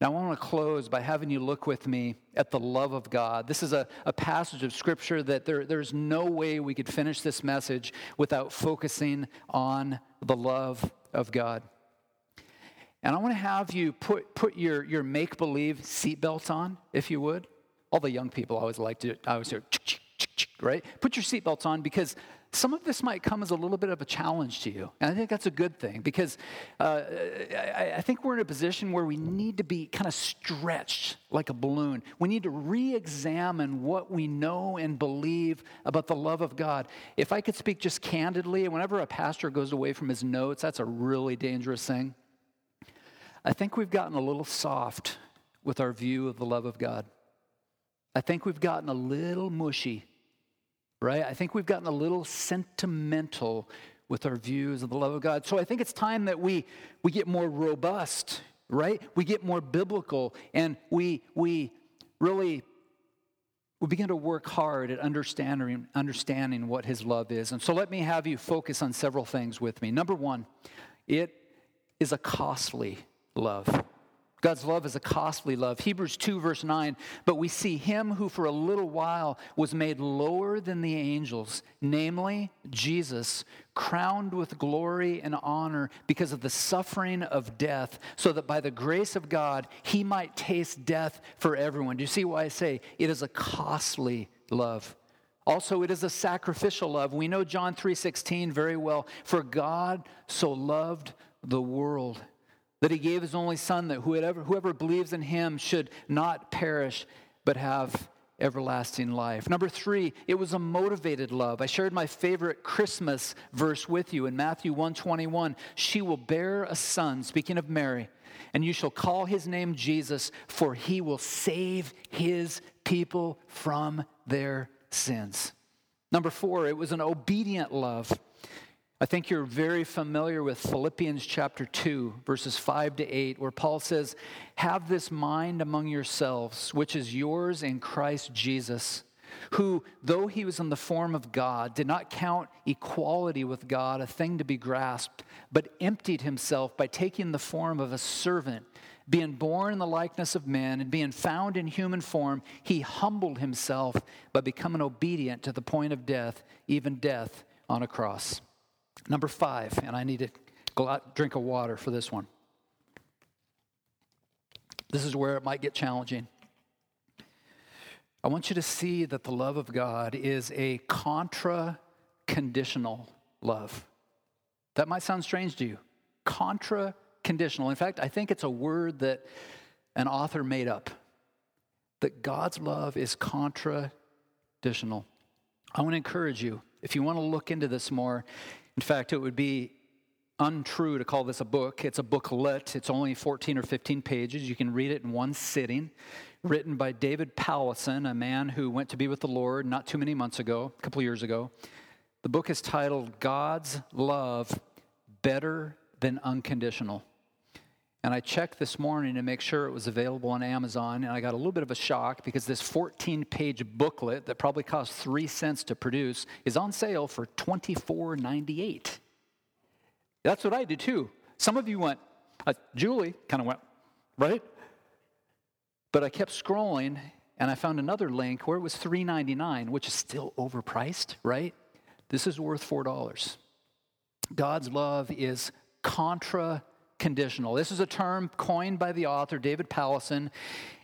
Now, I want to close by having you look with me at the love of God. This is a passage of Scripture that there's no way we could finish this message without focusing on the love of God. And I want to have you put your make-believe seatbelts on, if you would. All the young people always like to, I always hear, right? Put your seatbelts on, because some of this might come as a little bit of a challenge to you. And I think that's a good thing, because I think we're in a position where we need to be kind of stretched like a balloon. We need to re-examine what we know and believe about the love of God. If I could speak just candidly, whenever a pastor goes away from his notes, that's a really dangerous thing. I think we've gotten a little soft with our view of the love of God. I think we've gotten a little mushy. Right? I think we've gotten a little sentimental with our views of the love of God. So I think it's time that we get more robust, right? We get more biblical, and we begin to work hard at understanding what his love is. And so let me have you focus on several things with me. Number one, it is a costly love. God's love is a costly love. Hebrews 2, verse 9, but we see him who for a little while was made lower than the angels, namely Jesus, crowned with glory and honor because of the suffering of death, so that by the grace of God, he might taste death for everyone. Do you see why I say it is a costly love? Also, it is a sacrificial love. We know John 3:16 very well. For God so loved the world, that he gave his only son, that whoever believes in him should not perish, but have everlasting life. Number three, it was a motivated love. I shared my favorite Christmas verse with you in Matthew 1:21. She will bear a son, speaking of Mary, and you shall call his name Jesus, for he will save his people from their sins. Number four, it was an obedient love. I think you're very familiar with Philippians chapter 2, verses 5 to 8, where Paul says, have this mind among yourselves, which is yours in Christ Jesus, who, though he was in the form of God, did not count equality with God a thing to be grasped, but emptied himself by taking the form of a servant, being born in the likeness of men, and being found in human form, he humbled himself by becoming obedient to the point of death, even death on a cross. Number five, and I need to go out, drink a water for this one. This is where it might get challenging. I want you to see that the love of God is a contra-conditional love. That might sound strange to you. Contra-conditional. In fact, I think it's a word that an author made up. That God's love is contra-conditional. I want to encourage you, if you want to look into this more. In fact, it would be untrue to call this a book. It's a booklet. It's only 14 or 15 pages. You can read it in one sitting. Written by David Powlison, a man who went to be with the Lord not too many months ago, a couple years ago. The book is titled, God's Love, Better Than Unconditional. And I checked this morning to make sure it was available on Amazon, and I got a little bit of a shock because this 14-page booklet that probably cost 3 cents to produce is on sale for $24.98. That's what I did too. Some of you went, Julie kind of went, right? But I kept scrolling, and I found another link where it was $3.99, which is still overpriced, right? This is worth $4. God's love is contra conditional. This is a term coined by the author, David Powlison,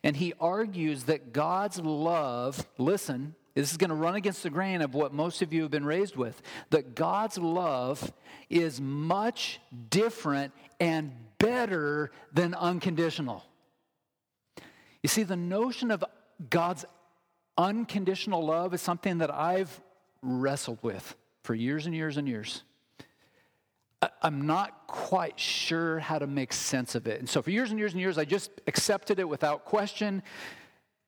and he argues that God's love, listen, This is going to run against the grain of what most of you have been raised with. That God's love is much different and better than unconditional. You see, the notion of God's unconditional love is something that I've wrestled with for years and years and years. I'm not quite sure how to make sense of it. And so for years and years and years, I just accepted it without question.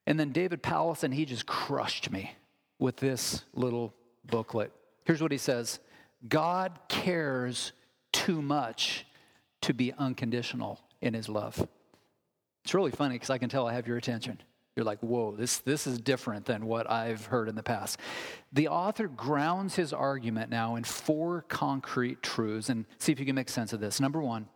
And then David Powlison, he just crushed me with this little booklet. Here's what he says. God cares too much to be unconditional in his love. It's really funny because I can tell I have your attention. You're like, whoa, this is different than what I've heard in the past. The author grounds his argument now in four concrete truths, and see if you can make sense of this. Number one,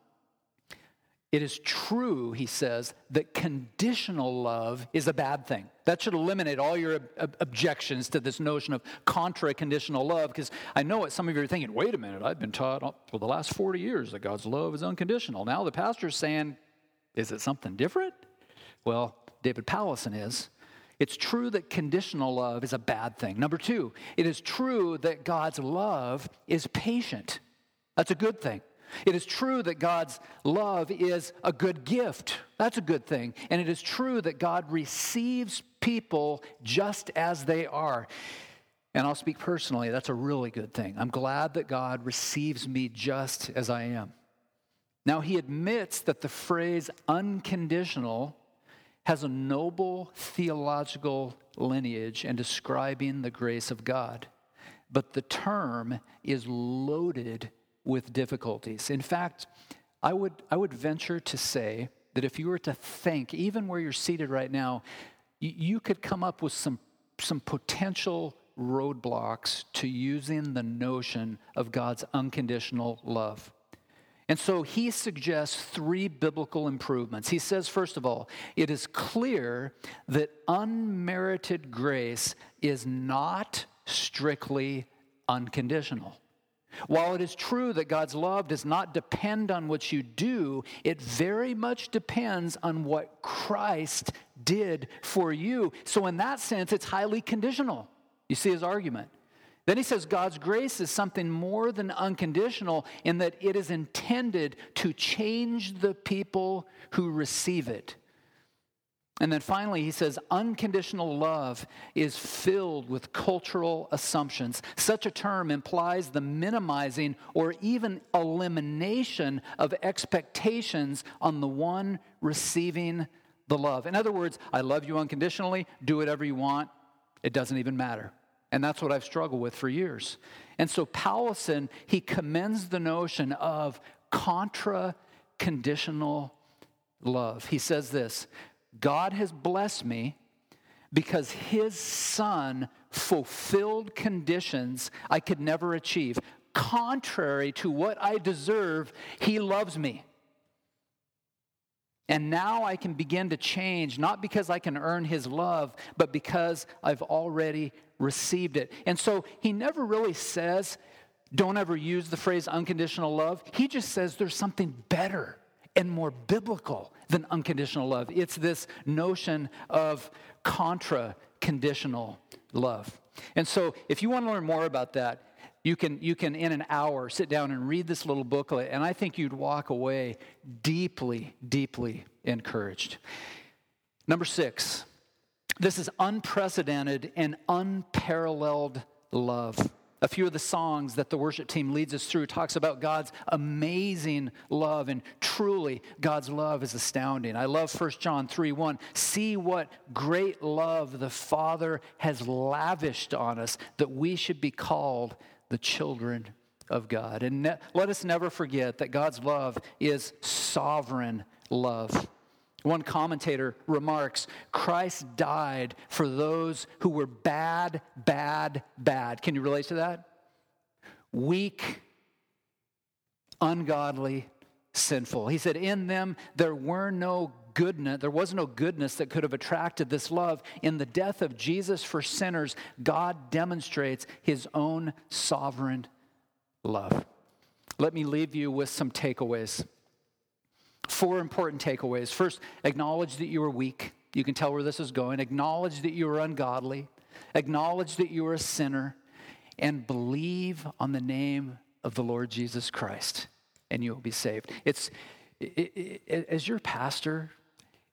it is true, he says, that conditional love is a bad thing. That should eliminate all your objections to this notion of contra-conditional love, because I know what some of you are thinking, wait a minute, I've been taught for the last 40 years that God's love is unconditional. Now the pastor's saying, is it something different? Well, David Powlison is. It's true that conditional love is a bad thing. Number two, it is true that God's love is patient. That's a good thing. It is true that God's love is a good gift. That's a good thing. And it is true that God receives people just as they are. And I'll speak personally, that's a really good thing. I'm glad that God receives me just as I am. Now, he admits that the phrase unconditional has a noble theological lineage in describing the grace of God. But the term is loaded with difficulties. In fact, I would venture to say that if you were to think, even where you're seated right now, you could come up with some potential roadblocks to using the notion of God's unconditional love. And so he suggests three biblical improvements. He says, first of all, it is clear that unmerited grace is not strictly unconditional. While it is true that God's love does not depend on what you do, it very much depends on what Christ did for you. So in that sense, it's highly conditional. You see his argument. Then he says God's grace is something more than unconditional in that it is intended to change the people who receive it. And then finally, he says, unconditional love is filled with cultural assumptions. Such a term implies the minimizing or even elimination of expectations on the one receiving the love. In other words, I love you unconditionally, do whatever you want, it doesn't even matter. And that's what I've struggled with for years. And so Powlison, he commends the notion of contra-conditional love. He says this, God has blessed me because his son fulfilled conditions I could never achieve. Contrary to what I deserve, he loves me. And now I can begin to change, not because I can earn his love, but because I've already received it. And so he never really says, don't ever use the phrase unconditional love. He just says there's something better and more biblical than unconditional love. It's this notion of contra-conditional love. And so if you want to learn more about that, you can in an hour sit down and read this little booklet, and I think you'd walk away deeply, deeply encouraged. Number six, this is unprecedented and unparalleled love. A few of the songs that the worship team leads us through talks about God's amazing love, and truly God's love is astounding. I love 1 John 3:1. See what great love the Father has lavished on us that we should be called the children of God. And let us never forget that God's love is sovereign love. One commentator remarks, Christ died for those who were bad, bad, bad. Can you relate to that? Weak, ungodly, sinful. He said, in them there was no goodness that could have attracted this love. In the death of Jesus for sinners, God demonstrates his own sovereign love. Let me leave you with some takeaways. Four important takeaways. First, acknowledge that you are weak. You can tell where this is going. Acknowledge that you are ungodly. acknowledge that you are a sinner, and believe on the name of the Lord Jesus Christ, and you will be saved. As your pastor,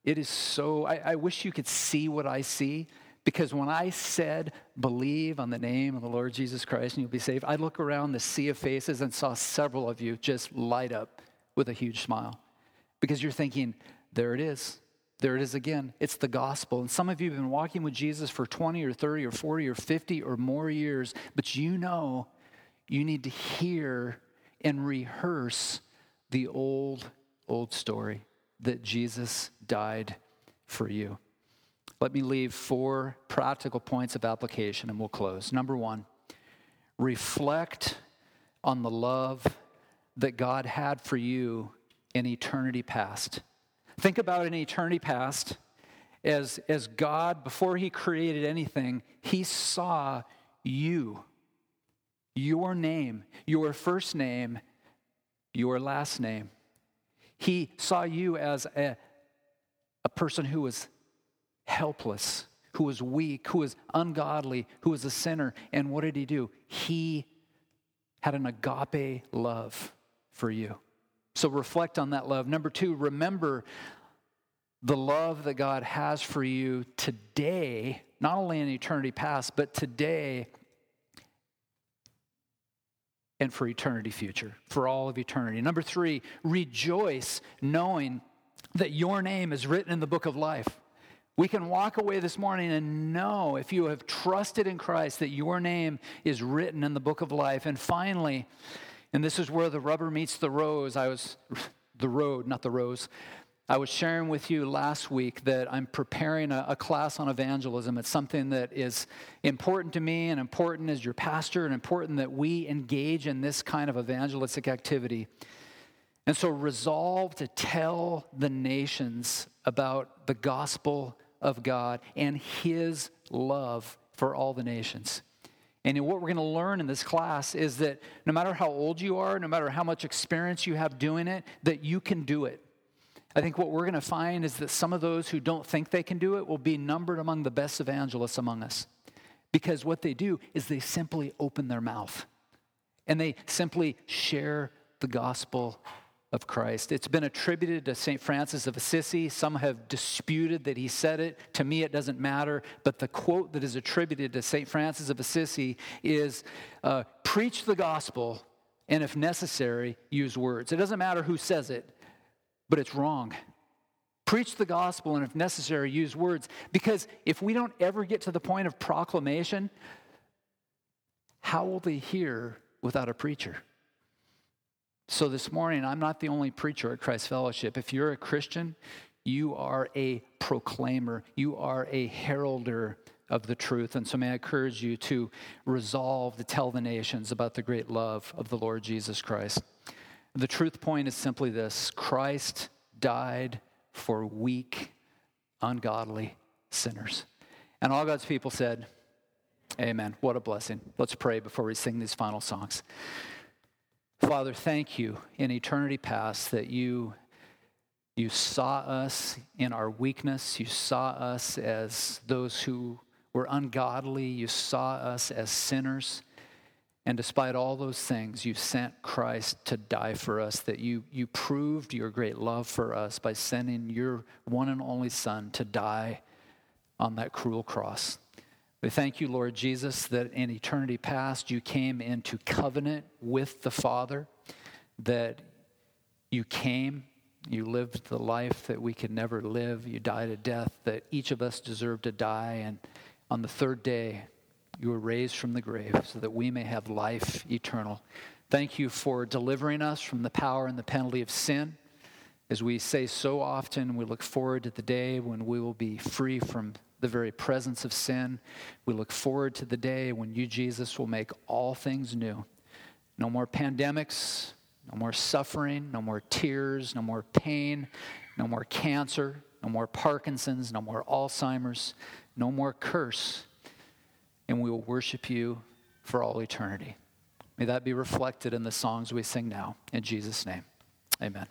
it is so, I wish you could see what I see, because when I said, believe on the name of the Lord Jesus Christ and you'll be saved, I look around the sea of faces and saw several of you just light up with a huge smile, because you're thinking, there it is. There it is again. It's the gospel. And some of you have been walking with Jesus for 20 or 30 or 40 or 50 or more years, but you know you need to hear and rehearse the old story that Jesus died for you. Let me leave 4 practical points of application and we'll close. Number 1, reflect on the love that God had for you in eternity past. Think about an eternity past as God, before he created anything, he saw you, your name, your first name, your last name. He saw you as a person who was helpless, who was weak, who was ungodly, who was a sinner. And what did he do? He had an agape love for you. So reflect on that love. Number 2, remember the love that God has for you today, not only in eternity past, but today and for eternity future, for all of eternity. Number 3, rejoice knowing that your name is written in the book of life. We can walk away this morning and know, if you have trusted in Christ, that your name is written in the book of life. And finally, and this is where the rubber meets the road. I was sharing with you last week that I'm preparing a class on evangelism. It's something that is important to me and important as your pastor and important that we engage in this kind of evangelistic activity. And so resolve to tell the nations about the gospel of God and his love for all the nations. And what we're going to learn in this class is that no matter how old you are, no matter how much experience you have doing it, that you can do it. I think what we're going to find is that some of those who don't think they can do it will be numbered among the best evangelists among us. Because what they do is they simply open their mouth. And they simply share the gospel of Christ. It's been attributed to St. Francis of Assisi. Some have disputed that he said it. To me, it doesn't matter. But the quote that is attributed to St. Francis of Assisi is, preach the gospel, and if necessary, use words. It doesn't matter who says it, but it's wrong. Preach the gospel, and if necessary, use words. Because if we don't ever get to the point of proclamation, how will they hear without a preacher? So this morning, I'm not the only preacher at Christ Fellowship. If you're a Christian, you are a proclaimer. You are a heralder of the truth. And so may I encourage you to resolve to tell the nations about the great love of the Lord Jesus Christ. The truth point is simply this: Christ died for weak, ungodly sinners. And all God's people said, amen. What a blessing. Let's pray before we sing these final songs. Father, thank you in eternity past that you saw us in our weakness. You saw us as those who were ungodly. You saw us as sinners. And despite all those things, you sent Christ to die for us, that you proved your great love for us by sending your one and only Son to die on that cruel cross. We thank you, Lord Jesus, that in eternity past you came into covenant with the Father, that you came, you lived the life that we could never live, you died a death that each of us deserved to die, and on the third day you were raised from the grave so that we may have life eternal. Thank you for delivering us from the power and the penalty of sin. As we say so often, we look forward to the day when we will be free from the very presence of sin. We look forward to the day when you, Jesus, will make all things new. No more pandemics, no more suffering, no more tears, no more pain, no more cancer, no more Parkinson's, no more Alzheimer's, no more curse. And we will worship you for all eternity. May that be reflected in the songs we sing now. In Jesus' name, amen.